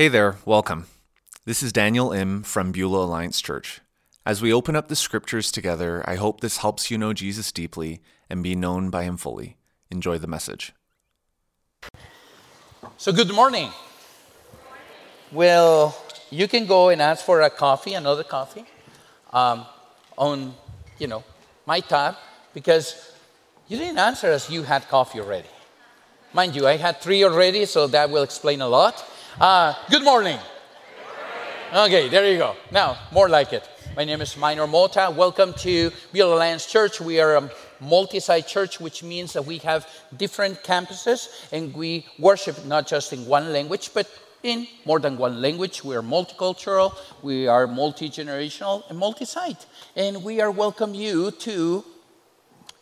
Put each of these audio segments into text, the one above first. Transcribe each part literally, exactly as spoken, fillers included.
Hey there, welcome. This is Daniel M. from Beulah Alliance Church. As we open up the scriptures together, I hope this helps you know Jesus deeply and be known by him fully. Enjoy the message. So good morning. Well, you can go and ask for a coffee, another coffee, um, on, you know, my tab, because you didn't answer us, you had coffee already. Mind you, I had three already, so that will explain a lot. Uh, good morning. Good morning. Okay, there you go. Now, more like it. My name is Minor Mota. Welcome to Villa Lands Church. We are a multi-site church, which means that we have different campuses and we worship not just in one language, but in more than one language. We are multicultural, we are multi-generational and multi-site. And we are welcome you to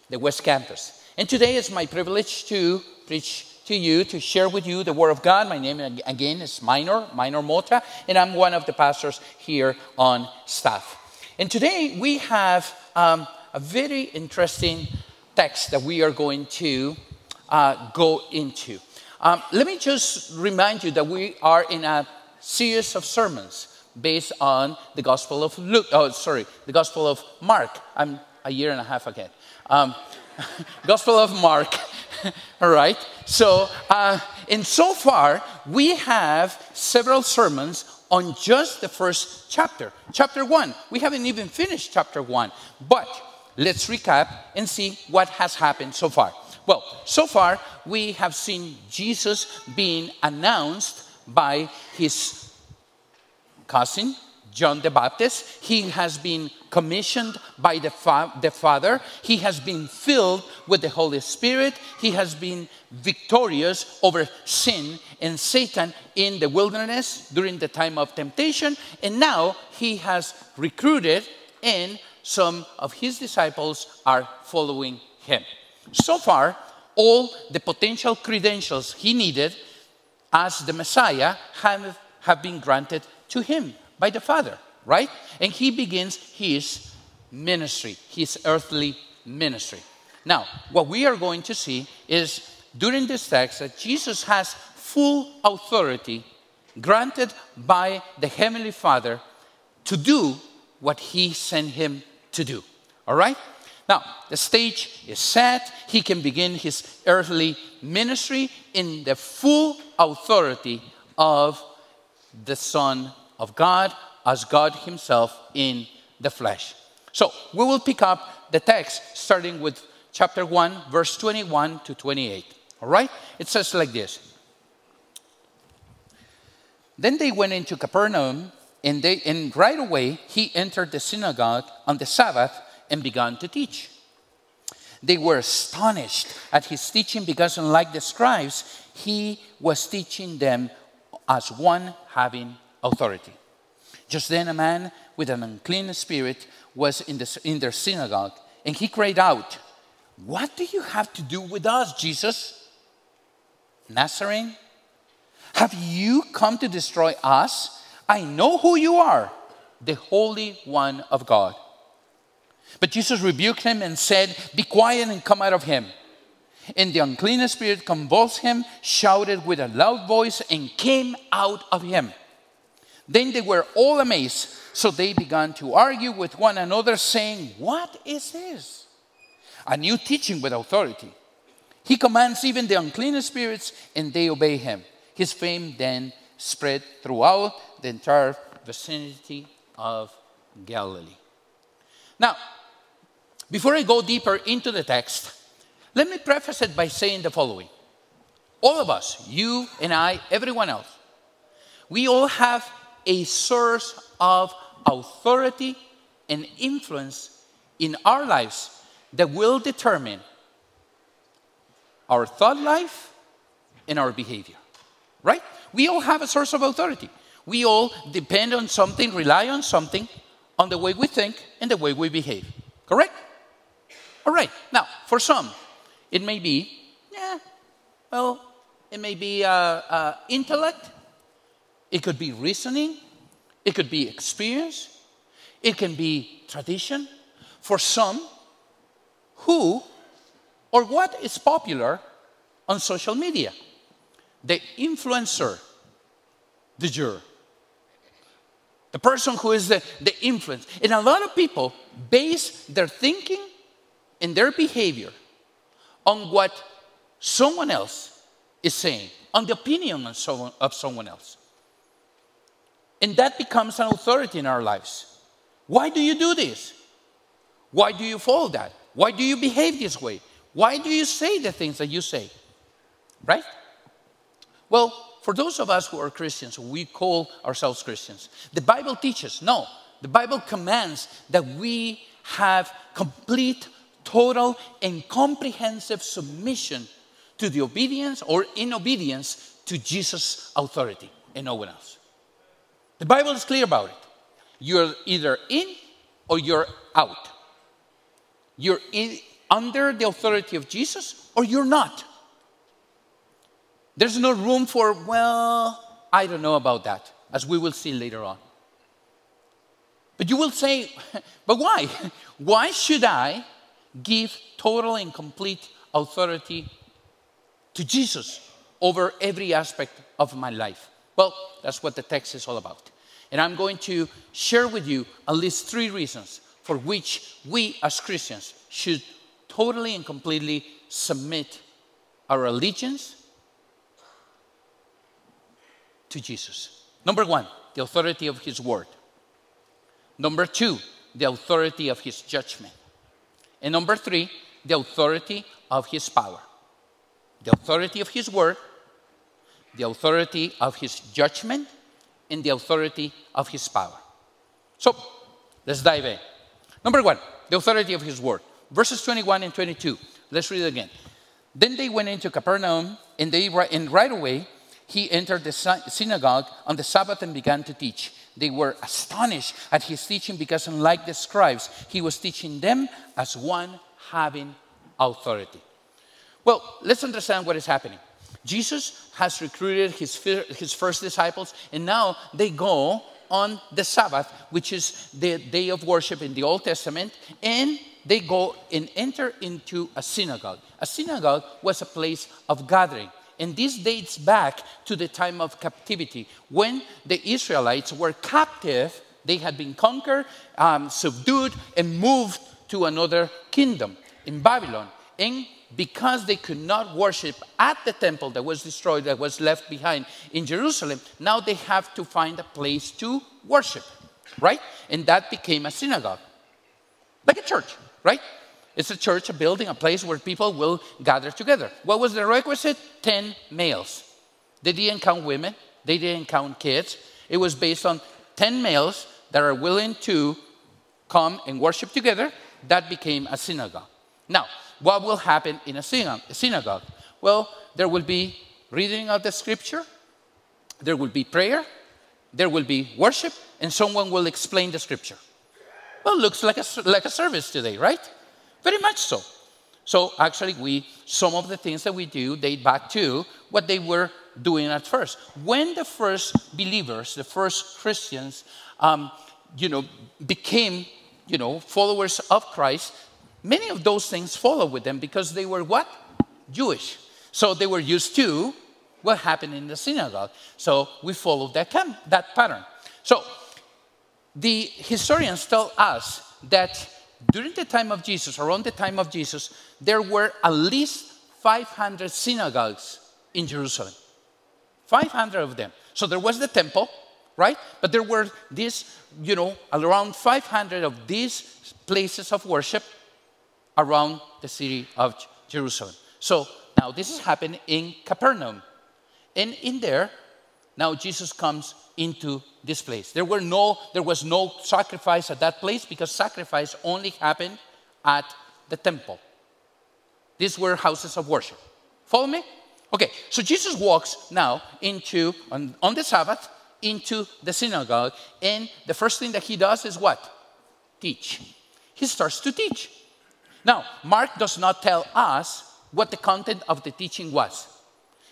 the West Campus. And today it's my privilege to preach to you, to share with you the Word of God. My name, again, is Minor, Minor Mota, and I'm one of the pastors here on staff. And today we have um, a very interesting text that we are going to uh, go into. Um, let me just remind you that we are in a series of sermons based on the Gospel of Luke, oh, sorry, the Gospel of Mark. I'm a year and a half again. Um, Gospel of Mark. All right, so, uh, and so far, we have several sermons on just the first chapter, chapter one. We haven't even finished chapter one, but let's recap and see what has happened so far. Well, so far, we have seen Jesus being announced by his cousin, John the Baptist. He has been commissioned by the, fa- the Father. He has been filled with the Holy Spirit. He has been victorious over sin and Satan in the wilderness during the time of temptation. And now he has recruited, and some of his disciples are following him. So far, all the potential credentials he needed as the Messiah have, have been granted to him by the Father, right? And he begins his ministry, his earthly ministry. Now, what we are going to see is during this text that Jesus has full authority granted by the Heavenly Father to do what he sent him to do, all right? Now, the stage is set. He can begin his earthly ministry in the full authority of the Son of God as God himself in the flesh. So we will pick up the text starting with chapter one, verse twenty-one to twenty-eight. All right? It says like this. Then they went into Capernaum, and, they, and right away he entered the synagogue on the Sabbath and began to teach. They were astonished at his teaching because, unlike the scribes, he was teaching them as one having authority. Just then a man with an unclean spirit was in, the, in their synagogue, and he cried out, "What do you have to do with us, Jesus? Nazarene? Have you come to destroy us? I know who you are, the Holy One of God." But Jesus rebuked him and said, "Be quiet and come out of him." And the unclean spirit convulsed him, shouted with a loud voice, and came out of him. Then they were all amazed, so they began to argue with one another, saying, "What is this? A new teaching with authority. He commands even the unclean spirits, and they obey him." His fame then spread throughout the entire vicinity of Galilee. Now, before I go deeper into the text, let me preface it by saying the following. All of us, you and I, everyone else, we all have a source of authority and influence in our lives that will determine our thought life and our behavior, right? We all have a source of authority. We all depend on something, rely on something, on the way we think and the way we behave, correct? All right, now, for some, it may be, yeah, well, it may be uh, uh, intellect. It could be reasoning. It could be experience. It can be tradition. For some, who or what is popular on social media? The influencer, the juror, the person who is the, the influence. And a lot of people base their thinking and their behavior on what someone else is saying, on the opinion of someone, of someone else. And that becomes an authority in our lives. Why do you do this? Why do you follow that? Why do you behave this way? Why do you say the things that you say? Right? Well, for those of us who are Christians, we call ourselves Christians. The Bible teaches, no, the Bible commands that we have complete, total, and comprehensive submission to the obedience or inobedience to Jesus' authority and no one else. The Bible is clear about it. You're either in or you're out. You're in, under the authority of Jesus, or you're not. There's no room for, well, I don't know about that, as we will see later on. But you will say, but why? Why should I give total and complete authority to Jesus over every aspect of my life? Well, that's what the text is all about. And I'm going to share with you at least three reasons for which we as Christians should totally and completely submit our allegiance to Jesus. Number one, the authority of his word. Number two, the authority of his judgment. And number three, the authority of his power. The authority of his word, the authority of his judgment, and the authority of his power. So, let's dive in. Number one, the authority of his word. Verses twenty-one and twenty-two. Let's read it again. Then they went into Capernaum, and, they, and right away he entered the synagogue on the Sabbath and began to teach. They were astonished at his teaching because, unlike the scribes, he was teaching them as one having authority. Well, let's understand what is happening. Jesus has recruited his, his first disciples, and now they go on the Sabbath, which is the day of worship in the Old Testament, and they go and enter into a synagogue. A synagogue was a place of gathering, and this dates back to the time of captivity, when the Israelites were captive. They had been conquered, um, subdued, and moved to another kingdom in Babylon. And because they could not worship at the temple that was destroyed, that was left behind in Jerusalem, now they have to find a place to worship, right? And that became a synagogue, like a church, right? It's a church, a building, a place where people will gather together. What was the requisite? Ten males. They didn't count women. They didn't count kids. It was based on ten males that are willing to come and worship together. That became a synagogue. Now, what will happen in a synagogue? Well, there will be reading of the scripture, there will be prayer, there will be worship, and someone will explain the scripture. Well, looks like a, like a service today, right? Very much so. So actually, we some of the things that we do date back to what they were doing at first. When the first believers, the first Christians, um, you know, became, you know, followers of Christ, many of those things followed with them because they were what? Jewish. So they were used to what happened in the synagogue. So we followed that, cam- that pattern. So the historians tell us that during the time of Jesus, around the time of Jesus, there were at least five hundred synagogues in Jerusalem. five hundred of them. So there was the temple, right? But there were these, you know, around five hundred of these places of worship around the city of Jerusalem. So now this is happening in Capernaum. And in there, now Jesus comes into this place. There were no, there was no sacrifice at that place because sacrifice only happened at the temple. These were houses of worship. Follow me? Okay, so Jesus walks now into, on, on the Sabbath, into the synagogue. And the first thing that he does is what? Teach. He starts to teach. Now, Mark does not tell us what the content of the teaching was.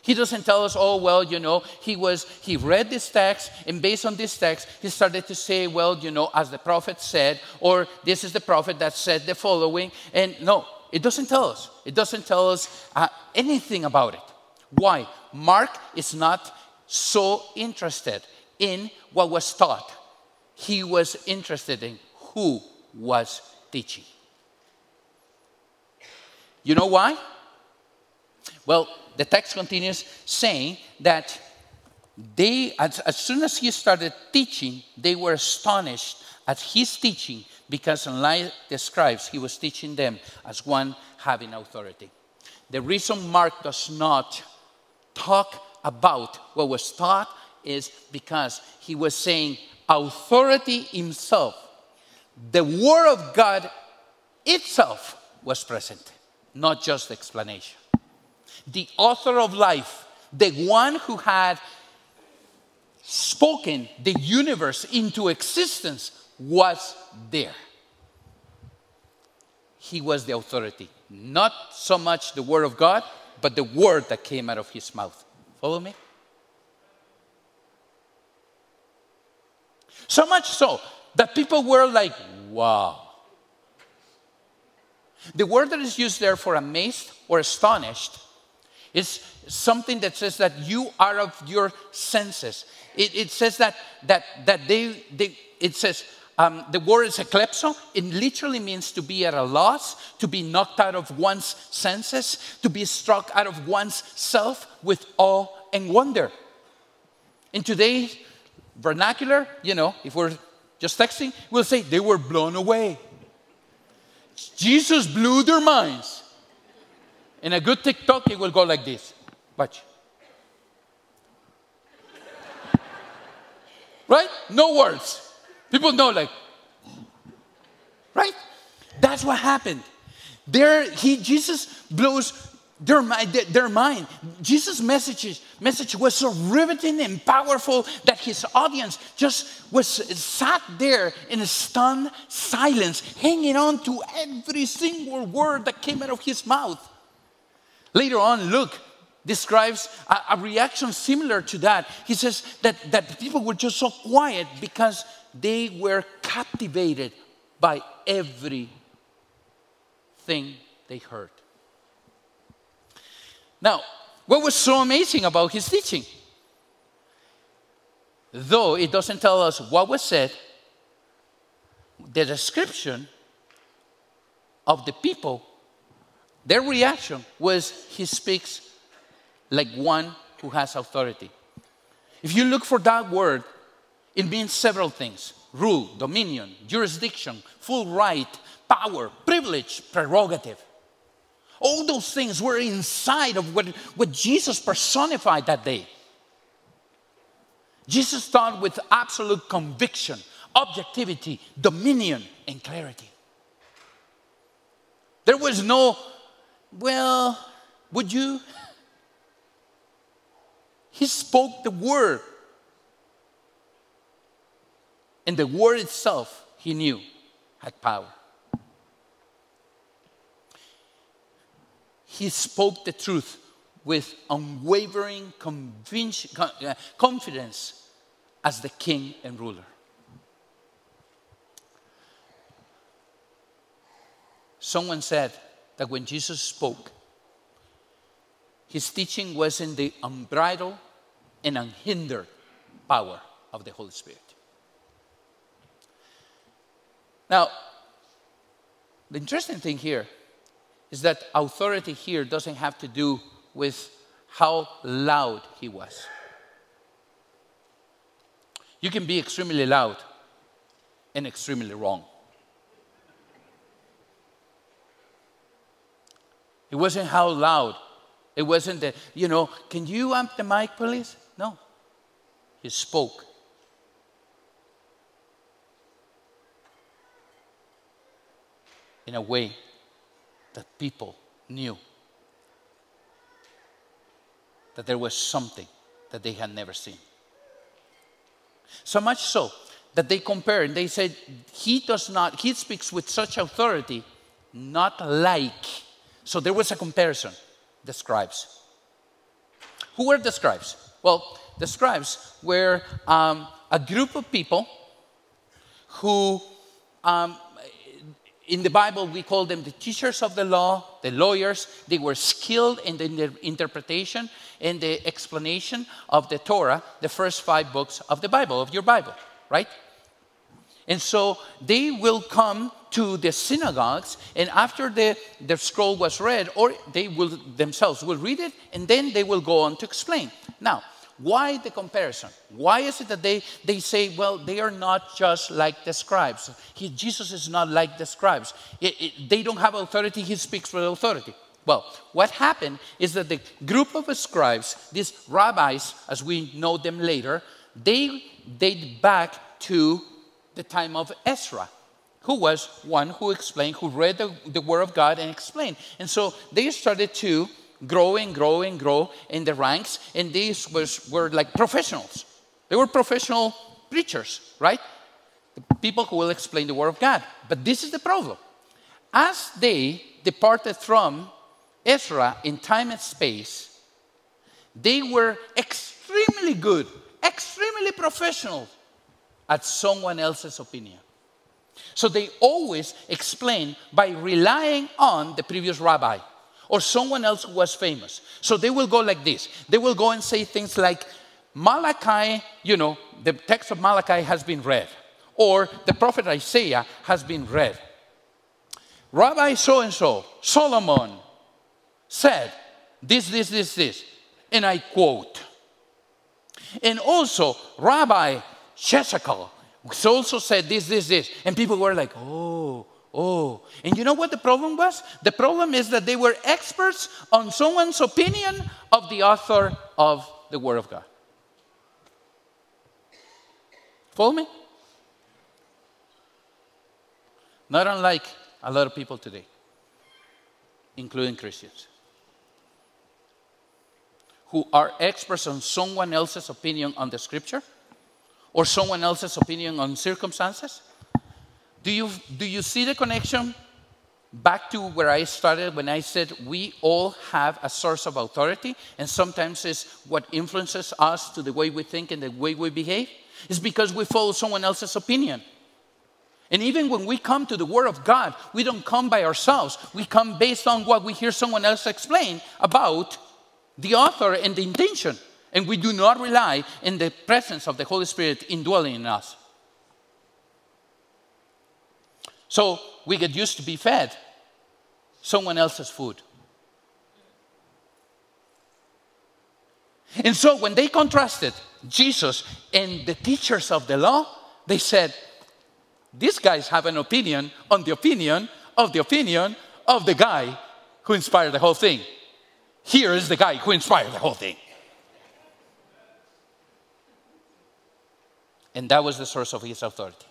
He doesn't tell us, oh, well, you know, he was, he read this text, and based on this text, he started to say, well, you know, as the prophet said, or this is the prophet that said the following. And no, it doesn't tell us. It doesn't tell us uh, anything about it. Why? Mark is not so interested in what was taught. He was interested in who was teaching. You know why? Well, the text continues saying that they, as, as soon as he started teaching, they were astonished at his teaching, because unlike the scribes, he was teaching them as one having authority. The reason Mark does not talk about what was taught is because he was saying authority himself, the Word of God itself was present, not just explanation. The author of life, the one who had spoken the universe into existence, was there. He was the authority. Not so much the Word of God, but the word that came out of his mouth. Follow me? So much so that people were like, wow. The word that is used there for amazed or astonished is something that says that you are of your senses. It, it says that that that they they it says um, the word is eklepso. It literally means to be at a loss, to be knocked out of one's senses, to be struck out of one's self with awe and wonder. In today's vernacular, you know, if we're just texting, we'll say they were blown away. Jesus blew their minds. In a good TikTok, it will go like this. Watch. Right? No words. People know, like, right? That's what happened. There, he Jesus blows their mind. Their mind. Jesus' messages message was so riveting and powerful that his audience just was sat there in a stunned silence, hanging on to every single word that came out of his mouth. Later on, Luke describes a, a reaction similar to that. He says that, that the people were just so quiet because they were captivated by everything they heard. Now, what was so amazing about his teaching? Though it doesn't tell us what was said, the description of the people, their reaction was, he speaks like one who has authority. If you look for that word, it means several things. Rule, dominion, jurisdiction, full right, power, privilege, prerogative. All those things were inside of what, what Jesus personified that day. Jesus taught with absolute conviction, objectivity, dominion, and clarity. There was no, well, would you? He spoke the word. And the word itself, he knew, had power. He spoke the truth with unwavering confidence as the king and ruler. Someone said that when Jesus spoke, his teaching was in the unbridled and unhindered power of the Holy Spirit. Now, the interesting thing here is that authority here doesn't have to do with how loud he was. You can be extremely loud and extremely wrong. It wasn't how loud. It wasn't that, you know, can you amp the mic, please? No. He spoke. In a way that people knew that there was something that they had never seen. So much so that they compared. They said, he does not, he speaks with such authority, not like. So there was a comparison. The scribes. Who were the scribes? Well, the scribes were um, a group of people who um, in the Bible, we call them the teachers of the law, the lawyers. They were skilled in the interpretation and the explanation of the Torah, the first five books of the Bible, of your Bible, right? And so they will come to the synagogues, and after the, the scroll was read, or they will themselves will read it, and then they will go on to explain. Now, why the comparison? Why is it that they, they say, well, they are not just like the scribes. He, Jesus is not like the scribes. It, it, they don't have authority. He speaks with authority. Well, what happened is that the group of scribes, these rabbis, as we know them later, they date back to the time of Ezra, who was one who explained, who read the, the Word of God and explained. And so they started to grow and grow and grow in the ranks, and these was, were like professionals. They were professional preachers, right? The people who will explain the Word of God. But this is the problem. As they departed from Ezra in time and space, they were extremely good, extremely professional at someone else's opinion. So they always explain by relying on the previous rabbi or someone else who was famous. So they will go like this. They will go and say things like, Malachi, you know, the text of Malachi has been read. Or the prophet Isaiah has been read. Rabbi so-and-so, Solomon, said this, this, this, this. And I quote. And also, Rabbi Sheshakal also said this, this, this. And people were like, oh, oh. And you know what the problem was? The problem is that they were experts on someone's opinion of the author of the Word of God. Follow me? Not unlike a lot of people today, including Christians, who are experts on someone else's opinion on the Scripture, or someone else's opinion on circumstances. Do you, do you see the connection back to where I started when I said we all have a source of authority, and sometimes it's what influences us to the way we think and the way we behave? It's because we follow someone else's opinion. And even when we come to the Word of God, we don't come by ourselves. We come based on what we hear someone else explain about the author and the intention. And we do not rely on the presence of the Holy Spirit indwelling in us. So we get used to be fed someone else's food. And so when they contrasted Jesus and the teachers of the law, they said, these guys have an opinion on the opinion of the opinion of the guy who inspired the whole thing. Here is the guy who inspired the whole thing. And that was the source of his authority.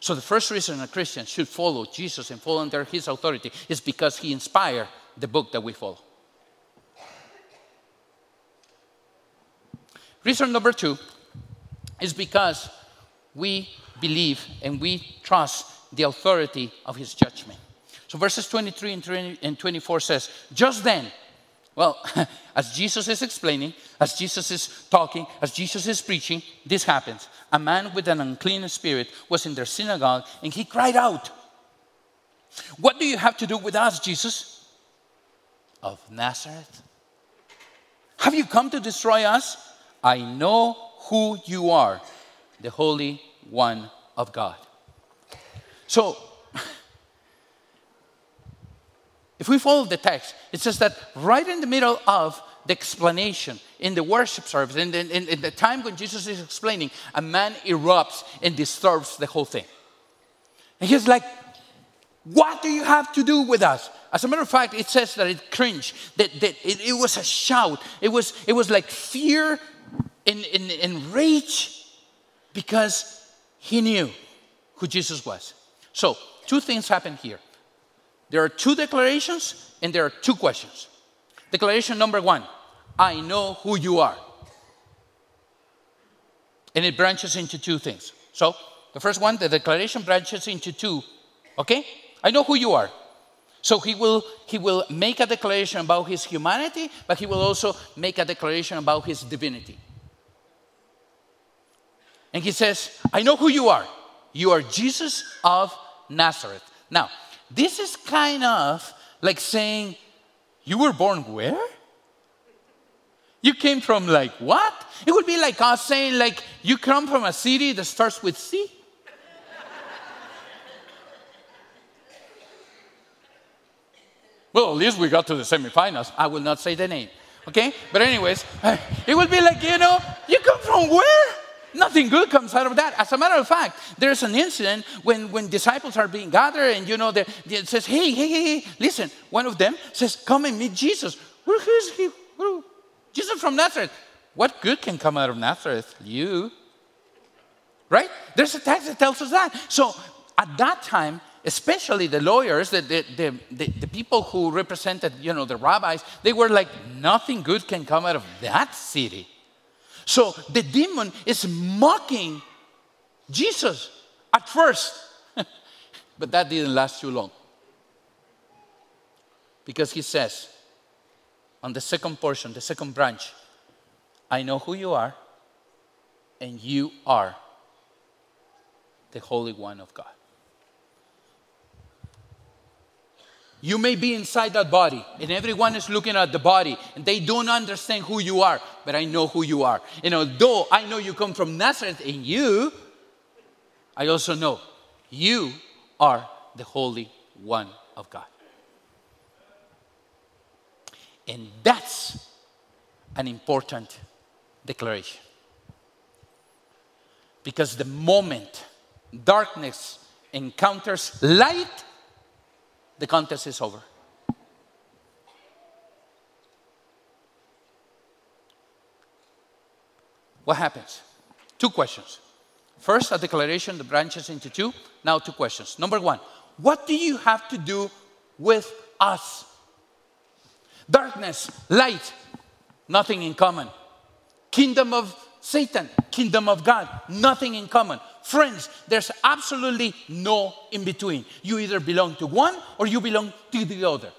So the first reason a Christian should follow Jesus and fall under his authority is because he inspired the book that we follow. Reason number two is because we believe and we trust the authority of his judgment. So verses twenty-three and twenty-four says, just then, well, as Jesus is explaining, as Jesus is talking, as Jesus is preaching, this happens. A man with an unclean spirit was in their synagogue, and he cried out, what do you have to do with us, Jesus of Nazareth? Have you come to destroy us? I know who you are, the Holy One of God. So, if we follow the text, it says that right in the middle of the explanation, in the worship service, in the, in, in the time when Jesus is explaining, a man erupts and disturbs the whole thing. And he's like, what do you have to do with us? As a matter of fact, it says that it cringed, that, that it, it was a shout. It was, it was like fear and, and, and rage because he knew who Jesus was. So, two things happen here. There are two declarations, and there are two questions. Declaration number one, I know who you are. And it branches into two things. So, the first one, the declaration branches into two. Okay? I know who you are. So, he will, he will make a declaration about his humanity, but he will also make a declaration about his divinity. And he says, I know who you are. You are Jesus of Nazareth. Now, this is kind of like saying, you were born where? You came from like what? It would be like us saying like, you come from a city that starts with C. Well, at least we got to the semifinals. I will not say the name, okay? But anyways, it would be like, you know, you come from where? Nothing good comes out of that. As a matter of fact, there's an incident when, when disciples are being gathered and, you know, they, they, it says, hey, hey, hey, hey, listen. One of them says, come and meet Jesus. Who is he? Who? Jesus from Nazareth. What good can come out of Nazareth? You. Right? There's a text that tells us that. So at that time, especially the lawyers, the, the, the, the, the people who represented, you know, the rabbis, they were like, nothing good can come out of that city. So the demon is mocking Jesus at first. But that didn't last too long. Because he says, on the second portion, the second branch, I know who you are, and you are the Holy One of God. You may be inside that body, and everyone is looking at the body, and they don't understand who you are, but I know who you are. And although I know you come from Nazareth, and you, I also know you are the Holy One of God. And that's an important declaration. Because the moment darkness encounters light, the contest is over. What happens? Two questions. First, a declaration that branches into two. Now, two questions. Number one, what do you have to do with us? Darkness, light, nothing in common. Kingdom of Satan, kingdom of God, nothing in common. Friends, there's absolutely no in between. You either belong to one or you belong to the other.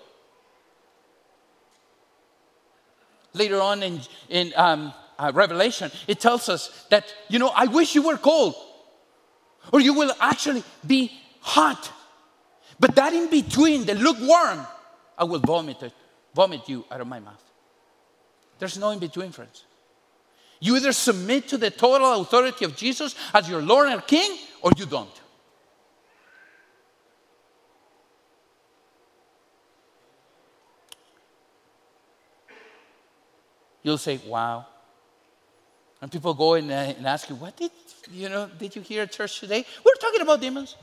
Later on in, in um, uh, Revelation, it tells us that, you know, I wish you were cold, or you will actually be hot. But that in between, the lukewarm, I will vomit it, vomit you out of my mouth. There's no in between, friends. You either submit to the total authority of Jesus as your Lord and King, or you don't. You'll say, wow. And people go in, uh, and ask you, what did you know, did you hear at church today? We're talking about demons.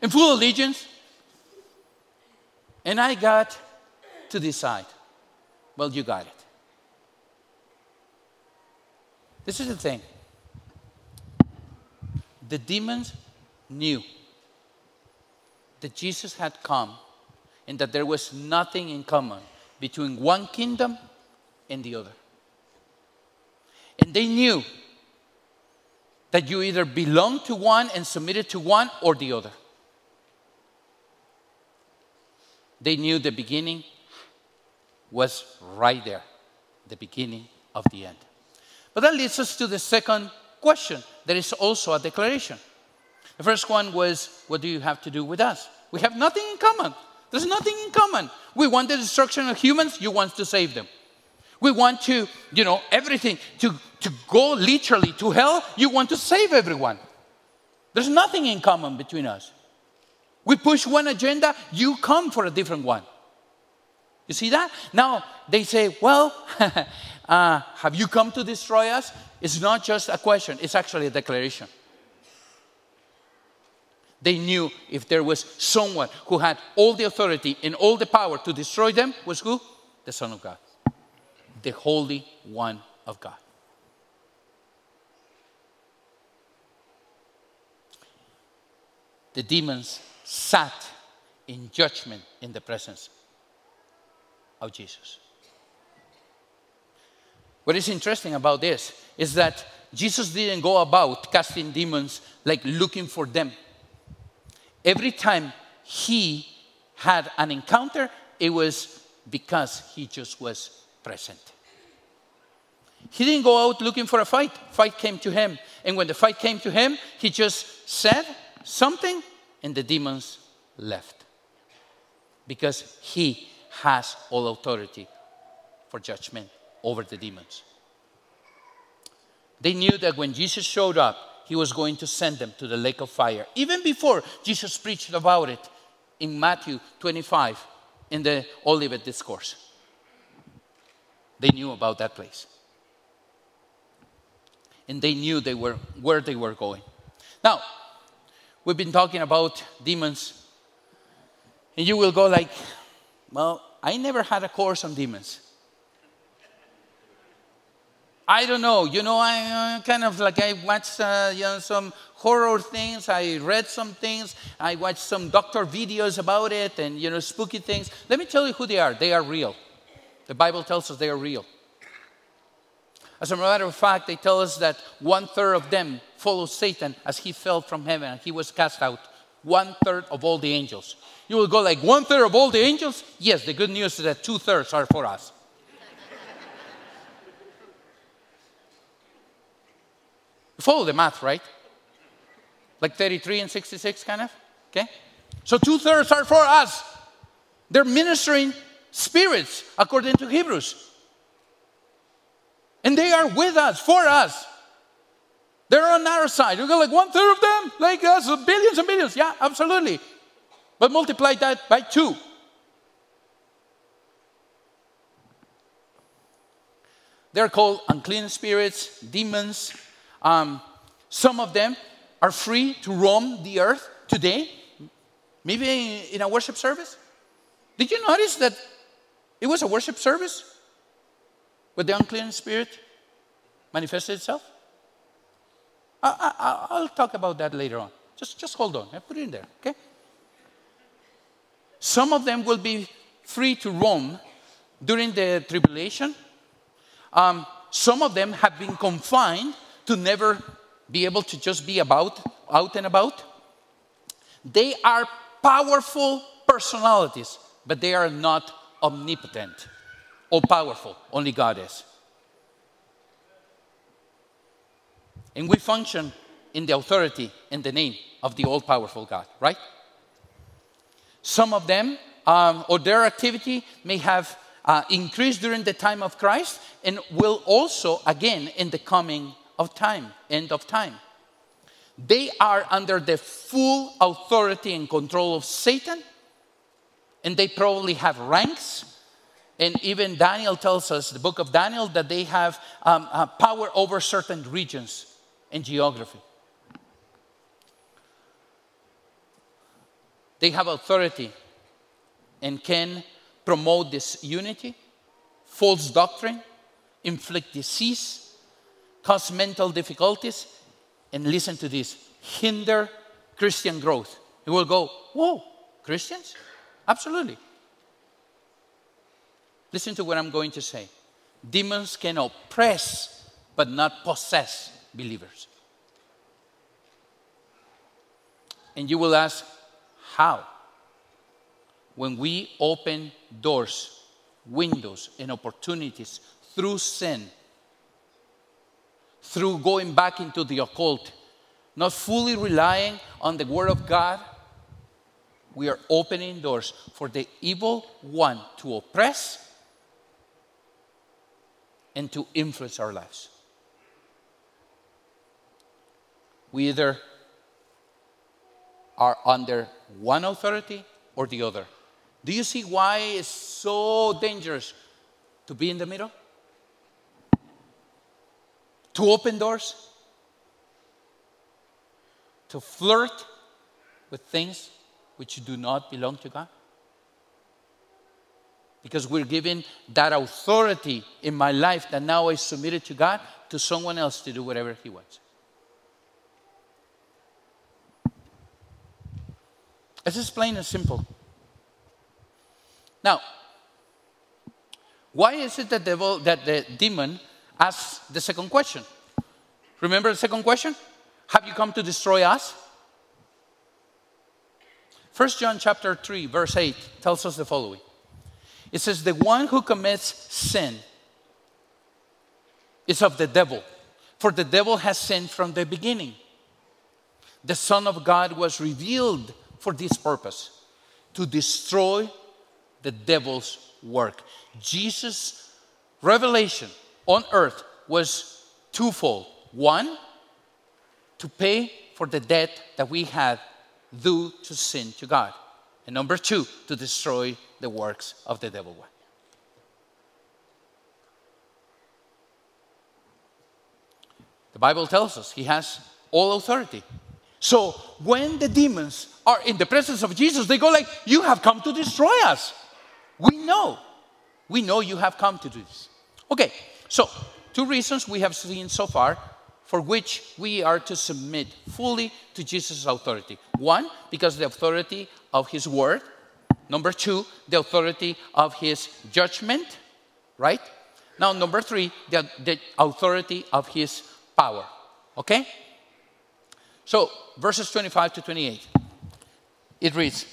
And full allegiance. And I got to decide. Well, you got it. This is the thing. The demons knew that Jesus had come and that there was nothing in common between one kingdom and the other. And they knew that you either belonged to one and submitted to one or the other. They knew the beginning was right there, the beginning of the end. But that leads us to the second question. There is also a declaration. The first one was, what do you have to do with us? We have nothing in common. There's nothing in common. We want the destruction of humans. You want to save them. We want to, you know, everything to, to go literally to hell. You want to save everyone. There's nothing in common between us. We push one agenda. You come for a different one. You see that? Now, they say, well, uh, have you come to destroy us? It's not just a question. It's actually a declaration. They knew if there was someone who had all the authority and all the power to destroy them, was who? The Son of God. The Holy One of God. The demons sat in judgment in the presence of Jesus. What is interesting about this is that Jesus didn't go about casting demons like looking for them. Every time he had an encounter, it was because he just was present. He didn't go out looking for a fight. Fight came to him. And when the fight came to him, he just said, something and the demons left. Because he has all authority for judgment over the demons. They knew that when Jesus showed up, he was going to send them to the lake of fire. Even before Jesus preached about it in Matthew twenty-five in the Olivet Discourse. They knew about that place. And they knew they were where they were going. Now, we've been talking about demons. And you will go like, well, I never had a course on demons. I don't know. You know, I uh, kind of like I watched uh, you know, some horror things. I read some things. I watched some doctor videos about it and, you know, spooky things. Let me tell you who they are. They are real. The Bible tells us they are real. As a matter of fact, they tell us that one third of them follow Satan as he fell from heaven and he was cast out. One third of all the angels. You will go like, one third of all the angels? Yes, the good news is that two thirds are for us. Follow the math, right? Like thirty-three and sixty-six, kind of? Okay? So two thirds are for us. They're ministering spirits, according to Hebrews. And they are with us, for us. They're on our side. You go like, one third of them, like us, billions and billions. Yeah, absolutely. But multiply that by two. They're called unclean spirits, demons. Um, some of them are free to roam the earth today. Maybe in a worship service. Did you notice that it was a worship service where the unclean spirit manifested itself? I, I, I'll talk about that later on. Just, just hold on. I put it in there, okay? Some of them will be free to roam during the tribulation. Um, some of them have been confined to never be able to just be about, out and about. They are powerful personalities, but they are not omnipotent, all-powerful. Only God is. And we function in the authority and the name of the all-powerful God, right? Some of them, um, or their activity, may have uh, increased during the time of Christ and will also, again, in the coming of time, end of time. They are under the full authority and control of Satan, and they probably have ranks. And even Daniel tells us, the book of Daniel, that they have um, uh, power over certain regions in geography. They have authority and can promote disunity, false doctrine, inflict disease, cause mental difficulties, and listen to this, hinder Christian growth. You will go, whoa, Christians? Absolutely. Listen to what I'm going to say. Demons can oppress but not possess believers. And you will ask, how? When we open doors, windows, and opportunities through sin, through going back into the occult, not fully relying on the Word of God, we are opening doors for the evil one to oppress and to influence our lives. We either are under one authority or the other. Do you see why it's so dangerous to be in the middle? To open doors? To flirt with things which do not belong to God? Because we're giving that authority in my life that now I submitted to God to someone else to do whatever he wants. It's just plain and simple. Now, why is it that the devil, that the demon asks the second question? Remember the second question? Have you come to destroy us? First John chapter three, verse eight tells us the following. It says, the one who commits sin is of the devil, for the devil has sinned from the beginning. the Son of God was revealed for this purpose, to destroy the devil's work. Jesus' revelation on earth was twofold. One, to pay for the debt that we had due to sin to God. And number two, to destroy the works of the devil. The Bible tells us he has all authority. So when the demons are in the presence of Jesus, they go like, you have come to destroy us. We know. We know you have come to do this. Okay, so two reasons we have seen so far for which we are to submit fully to Jesus' authority. One, because of the authority of his word. Number two, the authority of his judgment, right? Now, number three, the, the authority of his power, okay? So, verses twenty-five to twenty-eight, it reads,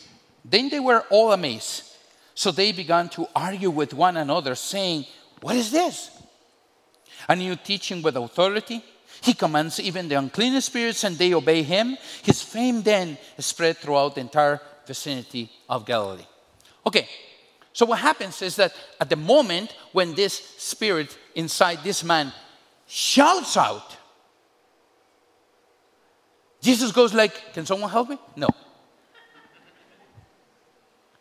"Then they were all amazed, so they began to argue with one another, saying, 'What is this? A new teaching with authority? He commands even the unclean spirits, and they obey him.' His fame then spread throughout the entire vicinity of Galilee." Okay, so what happens is that at the moment when this spirit inside this man shouts out, Jesus goes like, "Can someone help me?" No.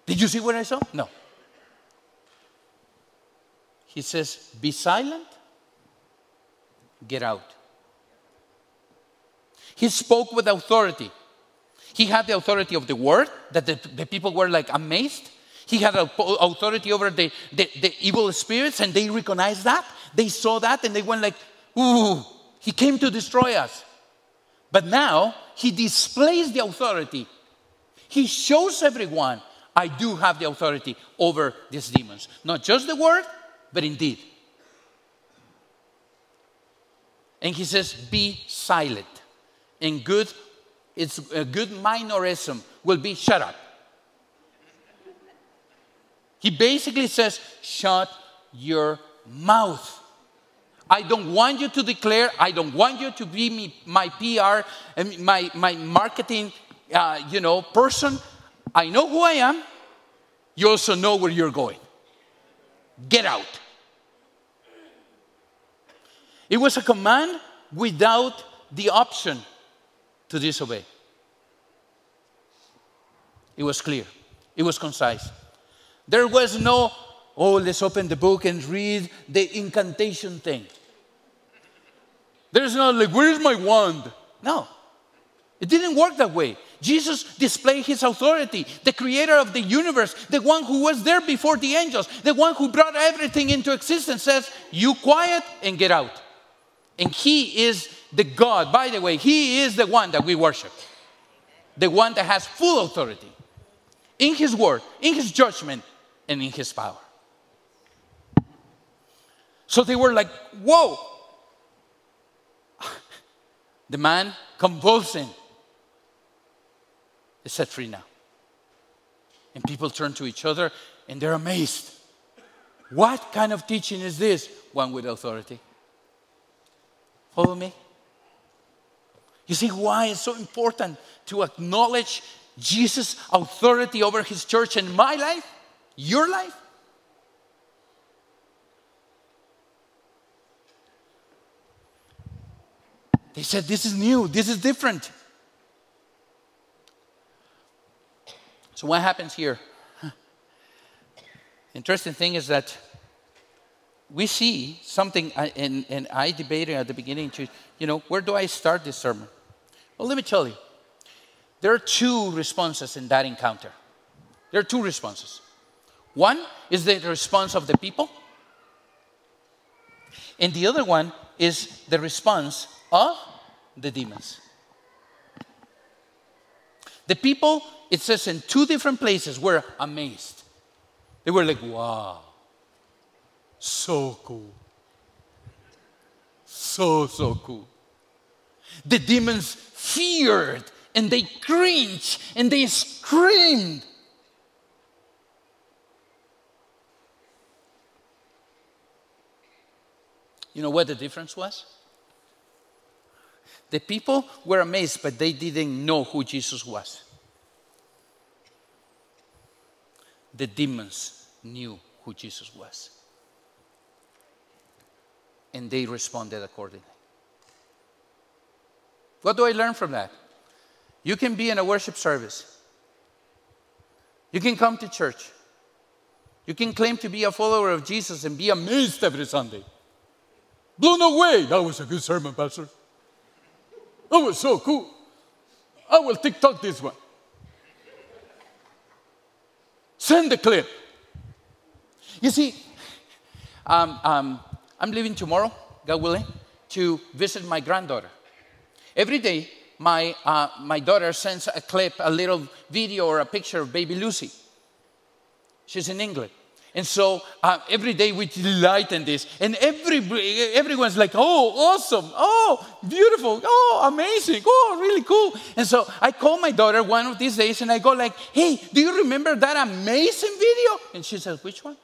"Did you see what I saw?" No. He says, "Be silent. Get out." He spoke with authority. He had the authority of the word, that the, the people were like amazed. He had authority over the, the, the evil spirits, and they recognized that. They saw that and they went like, "Ooh, he came to destroy us." But now he displays the authority. He shows everyone, "I do have the authority over these demons." Not just the word, but indeed. And he says, "Be silent." In good, it's a good minorism will be "shut up." He basically says, "Shut your mouth. I don't want you to declare. I don't want you to be me, my P R and my, my marketing, uh, you know, person. I know who I am. You also know where you're going. Get out." It was a command without the option to disobey. It was clear. It was concise. There was no, "Oh, let's open the book and read the incantation thing." There's no like, "Where's my wand?" No. It didn't work that way. Jesus displayed his authority, the creator of the universe, the one who was there before the angels, the one who brought everything into existence, says, "You quiet and get out." And he is the God. By the way, he is the one that we worship. The one that has full authority in his word, in his judgment, and in his power. So they were like, "Whoa." The man convulsing is set free now. And people turn to each other and they're amazed. "What kind of teaching is this? One with authority." Follow me? You see why it's so important to acknowledge Jesus' authority over his church and my life, your life? They said, "This is new. This is different." So what happens here? Interesting thing is that we see something, and, and I debated at the beginning, to, you know, where do I start this sermon? Well, let me tell you. There are two responses in that encounter. There are two responses. One is the response of the people. And the other one is the response of the demons. The people, it says in two different places, were amazed. They were like, "Wow. So cool. So, so cool." The demons feared and they cringed and they screamed. You know what the difference was? The people were amazed, but they didn't know who Jesus was. The demons knew who Jesus was. And they responded accordingly. What do I learn from that? You can be in a worship service. You can come to church. You can claim to be a follower of Jesus and be amazed every Sunday. Blown away. That was a good sermon, Pastor. That was so cool. I will TikTok this one. Send the clip. You see, um, um, I'm leaving tomorrow, God willing, to visit my granddaughter. Every day, my, uh, my daughter sends a clip, a little video or a picture of baby Lucy. She's in England. And so uh, every day we delight in this. And every everyone's like, oh, awesome. Oh, beautiful. Oh, amazing. Oh, really cool. And so I call my daughter one of these days and I go like, hey, do you remember that amazing video? And she says, which one?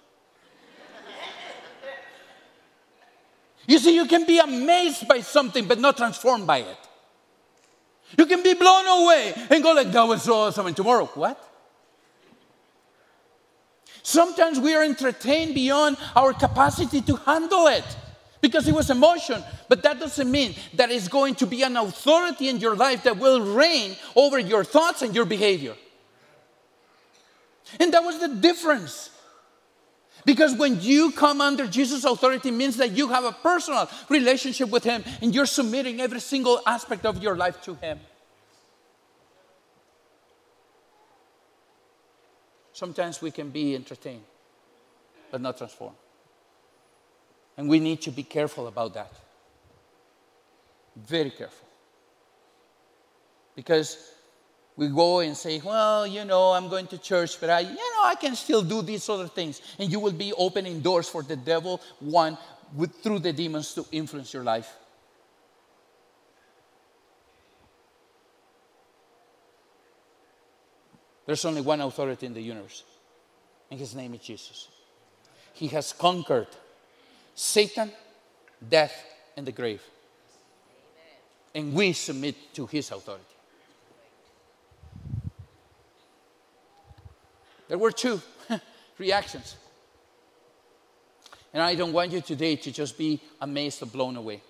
You see, you can be amazed by something but not transformed by it. You can be blown away and go like, that was awesome. And tomorrow, what? Sometimes we are entertained beyond our capacity to handle it because it was emotion. But that doesn't mean that it's going to be an authority in your life that will reign over your thoughts and your behavior. And that was the difference. Because when you come under Jesus' authority, it means that you have a personal relationship with Him and you're submitting every single aspect of your life to Him. Sometimes we can be entertained, but not transformed. And we need to be careful about that. Very careful. Because we go and say, well, you know, I'm going to church, but I, you know, I can still do these other things. And you will be opening doors for the devil, one, with, through the demons to influence your life. There's only one authority in the universe, and His name is Jesus. He has conquered Satan, death, and the grave. Amen. And we submit to His authority. There were two reactions. And I don't want you today to just be amazed or blown away.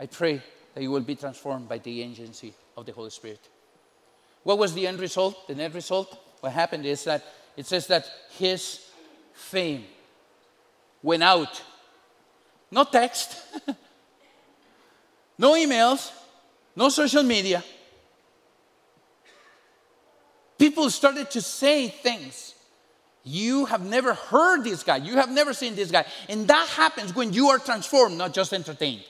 I pray that you will be transformed by the agency of the Holy Spirit. What was the end result? The net result? What happened is that it says that His fame went out. No text, no emails, no social media. People started to say things. You have never heard this guy. You have never seen this guy. And that happens when you are transformed, not just entertained.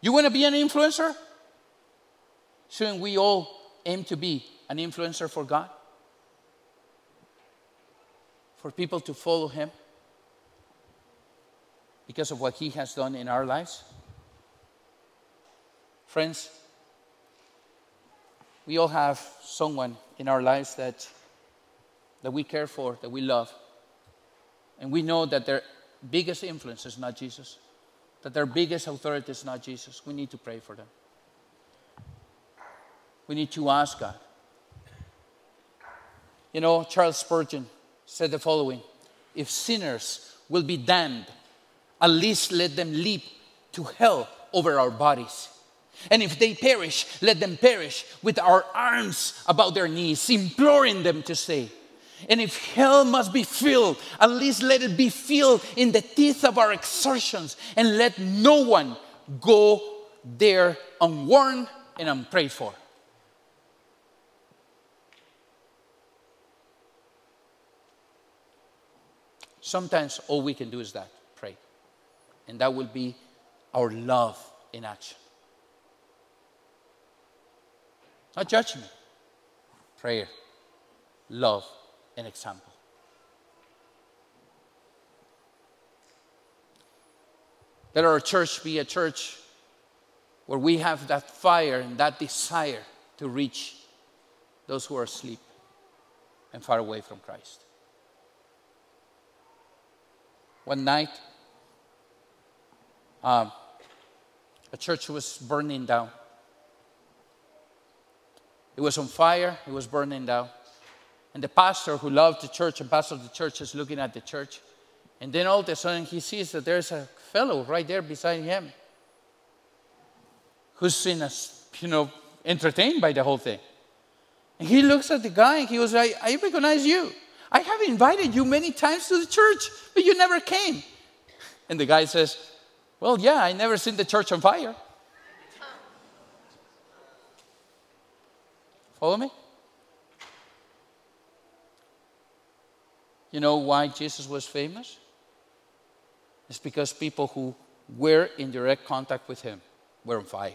You want to be an influencer? Shouldn't we all aim to be an influencer for God? For people to follow Him because of what He has done in our lives? Friends, we all have someone in our lives that, that we care for, that we love. And we know that their biggest influence is not Jesus. That their biggest authority is not Jesus. We need to pray for them. We need to ask God. You know, Charles Spurgeon said the following: if sinners will be damned, at least let them leap to hell over our bodies. And if they perish, let them perish with our arms about their knees, imploring them to stay. And if hell must be filled, at least let it be filled in the teeth of our exertions, and let no one go there unwarned and unprayed for. Sometimes all we can do is that, pray. And that will be our love in action. Not judgment, prayer, love, and example. Let our church be a church where we have that fire and that desire to reach those who are asleep and far away from Christ. one night. Um, a church was burning down. It was on fire. It was burning down. And the pastor who loved the church and pastored the church is looking at the church. And then all of a sudden he sees that there's a fellow right there beside him who's in a, you know, entertained by the whole thing. And he looks at the guy and he goes, I, I recognize you. I have invited you many times to the church, but you never came. And the guy says, well, yeah, I never seen the church on fire. Follow me? You know why Jesus was famous? It's because people who were in direct contact with him were on fire.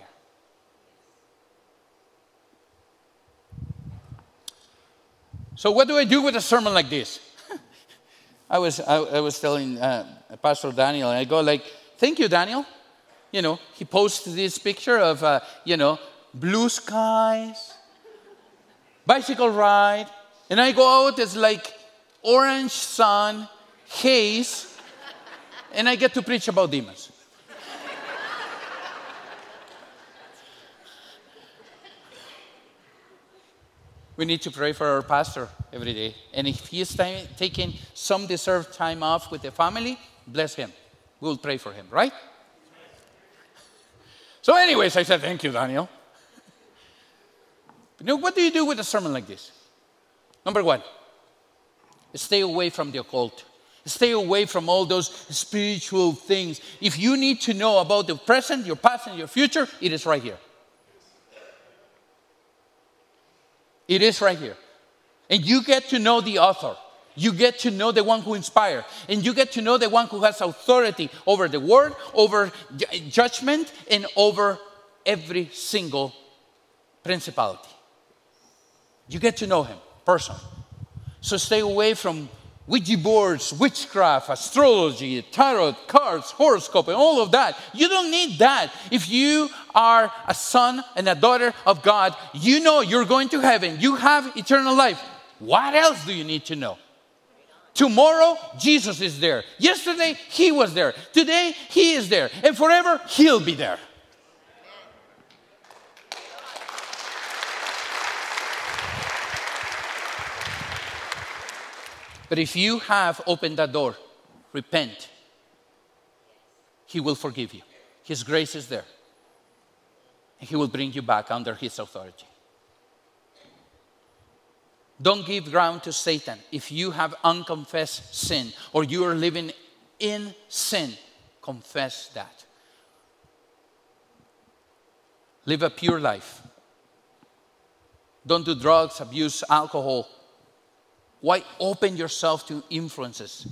So what do I do with a sermon like this? I was I, I was telling uh, Pastor Daniel, and I go like, thank you, Daniel. You know, he posted this picture of, uh, you know, blue skies, bicycle ride. And I go out, it's like orange sun, haze, and I get to preach about demons. We need to pray for our pastor every day. And if he is time, taking some deserved time off with the family, bless him. We'll pray for him, right? So anyways, I said, thank you, Daniel. But now, what do you do with a sermon like this? Number one, stay away from the occult. Stay away from all those spiritual things. If you need to know about the present, your past, and your future, it is right here. It is right here. And you get to know the author. You get to know the one who inspired. And you get to know the one who has authority over the word, over judgment, and over every single principality. You get to know him, person. So stay away from Ouija boards, witchcraft, astrology, tarot cards, horoscope, and all of that. You don't need that. If you are a son and a daughter of God, you know you're going to heaven. You have eternal life. What else do you need to know? Tomorrow, Jesus is there. Yesterday, he was there. Today, he is there. And forever, he'll be there. But if you have opened that door, repent. He will forgive you. His grace is there. He will bring you back under his authority. Don't give ground to Satan. If you have unconfessed sin or you are living in sin, confess that. Live a pure life. Don't do drugs, abuse, alcohol. Why open yourself to influences?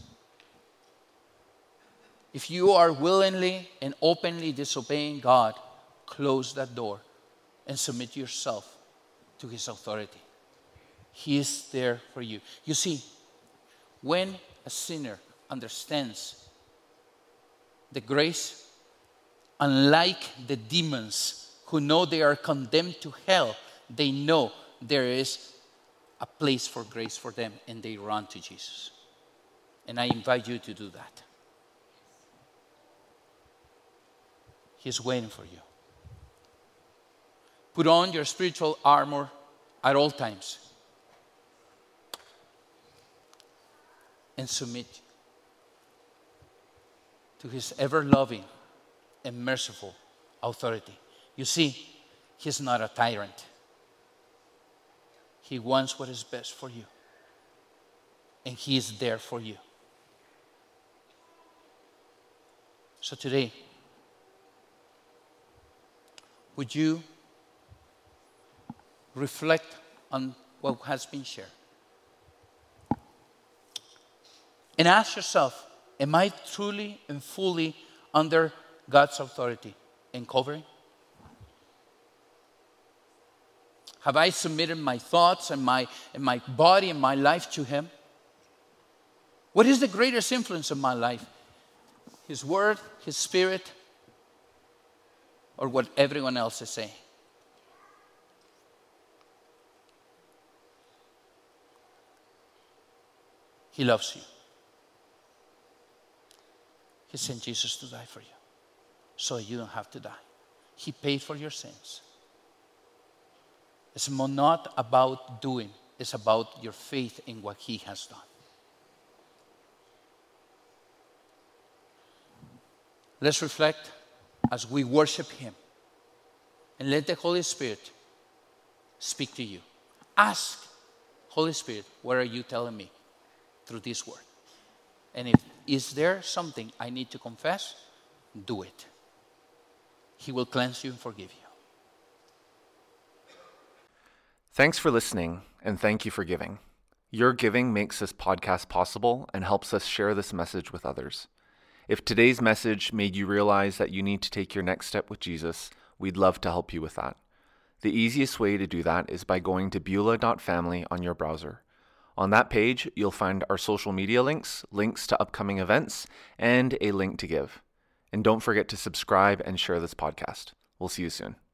If you are willingly and openly disobeying God, close that door and submit yourself to his authority. He is there for you. You see, when a sinner understands the grace, unlike the demons who know they are condemned to hell, they know there is a place for grace for them, and they run to Jesus. And I invite you to do that. He's waiting for you. Put on your spiritual armor at all times. And submit to his ever-loving and merciful authority. You see, he's not a tyrant. He wants what is best for you. And he is there for you. So today, would you reflect on what has been shared? And ask yourself, am I truly and fully under God's authority and covering? Have I submitted my thoughts and my, and my body and my life to him? What is the greatest influence of my life? His word, his spirit, or what everyone else is saying? He loves you. He sent Jesus to die for you so you don't have to die. He paid for your sins. It's not about doing. It's about your faith in what he has done. Let's reflect as we worship him. And let the Holy Spirit speak to you. Ask, Holy Spirit, what are you telling me through this word? And if is there something I need to confess, do it. He will cleanse you and forgive you. Thanks for listening, and thank you for giving. Your giving makes this podcast possible and helps us share this message with others. If today's message made you realize that you need to take your next step with Jesus, we'd love to help you with that. The easiest way to do that is by going to beulah dot family on your browser. On that page, you'll find our social media links, links to upcoming events, and a link to give. And don't forget to subscribe and share this podcast. We'll see you soon.